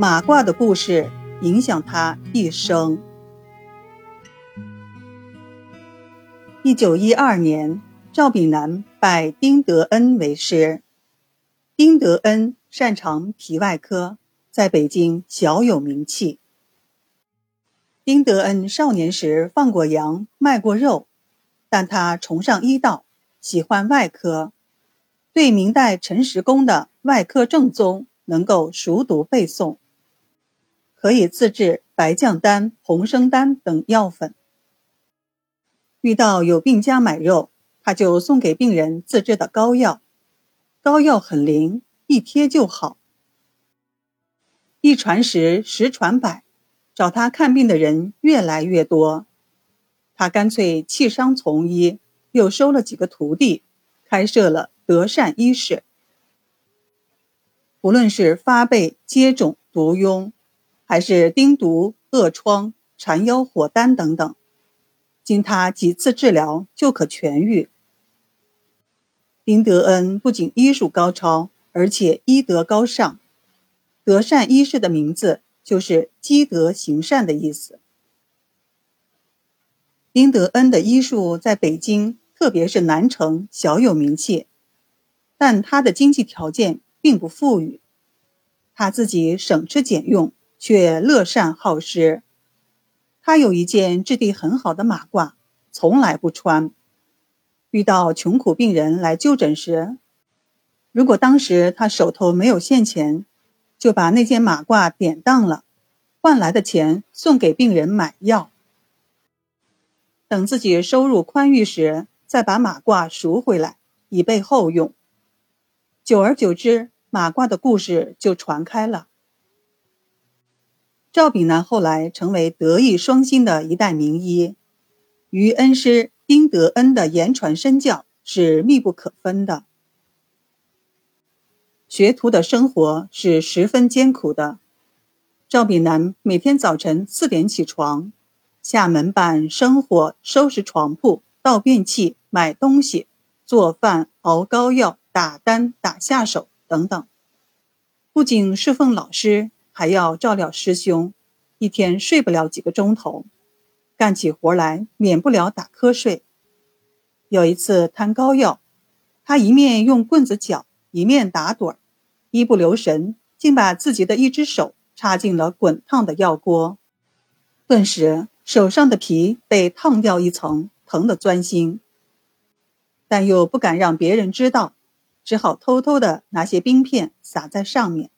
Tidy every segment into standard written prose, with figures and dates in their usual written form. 马褂的故事影响他一生。1912年，赵炳南拜丁德恩为师。丁德恩擅长皮外科，在北京小有名气。丁德恩少年时放过羊，卖过肉，但他崇尚医道，喜欢外科，对明代陈时恭的外科正宗能够熟读背诵，可以自制白酱丹、红生丹等药粉。遇到有病家买肉，他就送给病人自制的膏药，膏药很灵，一贴就好。一传十，十传百，找他看病的人越来越多，他干脆弃商从医，又收了几个徒弟，开设了德善医室。无论是发背、接肿、毒痈，还是钉毒、扼疮、缠腰火丹等等，经他几次治疗就可痊愈。丁德恩不仅医术高超，而且医德高尚。德善医室的名字就是积德行善的意思。丁德恩的医术在北京，特别是南城小有名气，但他的经济条件并不富裕，他自己省吃俭用，却乐善好施。他有一件质地很好的马褂，从来不穿。遇到穷苦病人来就诊时，如果当时他手头没有现钱，就把那件马褂典当了，换来的钱送给病人买药。等自己收入宽裕时，再把马褂赎回来，以备后用。久而久之，马褂的故事就传开了。赵炳南后来成为德艺双馨的一代名医，与恩师丁德恩的言传身教是密不可分的。学徒的生活是十分艰苦的，赵炳南每天早晨4点起床，下门板、生火、收拾床铺、倒便器、买东西、做饭、熬膏药、打单、打下手等等。不仅侍奉老师，还要照料师兄，一天睡不了几个钟头，干起活来免不了打瞌睡。有一次摊膏药，他一面用棍子搅，一面打盹，一不留神竟把自己的一只手插进了滚烫的药锅，顿时手上的皮被烫掉一层，疼得钻心，但又不敢让别人知道，只好偷偷地拿些冰片撒在上面。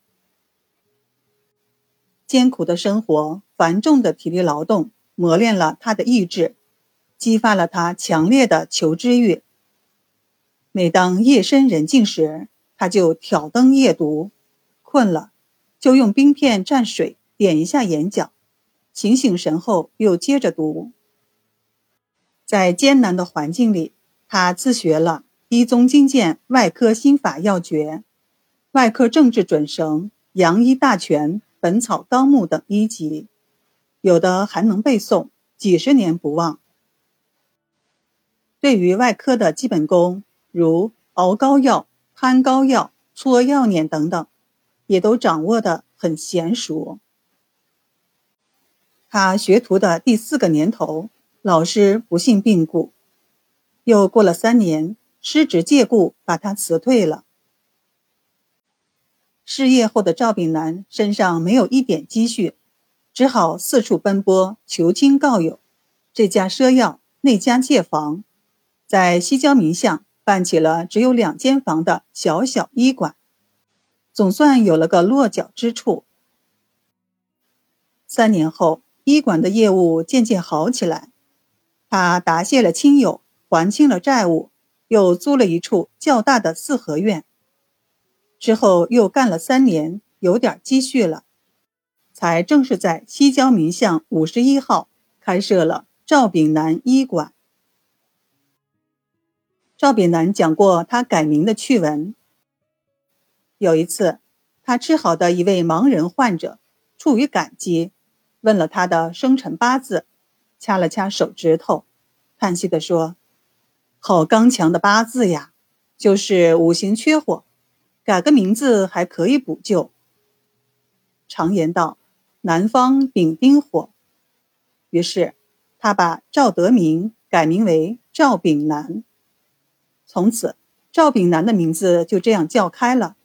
艰苦的生活，繁重的体力劳动磨练了他的意志，激发了他强烈的求知欲。每当夜深人静时，他就挑灯夜读，困了就用冰片蘸水点一下眼角，醒醒神后又接着读。在艰难的环境里，他自学了医宗金鉴外科心法要诀、外科正治准绳、洋医大全、本草纲目等医籍，有的还能背诵，几十年不忘。对于外科的基本功，如熬膏药、摊膏药、搓药捻等等，也都掌握得很娴熟。他学徒的第4个年头，老师不幸病故，又过了3年，师侄借故把他辞退了。失业后的赵炳南身上没有一点积蓄，只好四处奔波，求亲告友，这家赊药，那家借房，在西郊民巷办起了只有2间房的小小医馆，总算有了个落脚之处。3年后，医馆的业务渐渐好起来，他答谢了亲友，还清了债务，又租了一处较大的4合院。之后又干了3年，有点积蓄了，才正式在西郊民巷51号开设了赵炳南医馆。赵炳南讲过他改名的趣闻。有一次，他治好的一位盲人患者出于感激，问了他的生辰八字，掐了掐手指头，叹息地说：好刚强的八字呀，就是5行缺火，改个名字还可以补救。常言道，南方丙丁火。于是他把赵德明改名为赵炳南，从此赵炳南的名字就这样叫开了。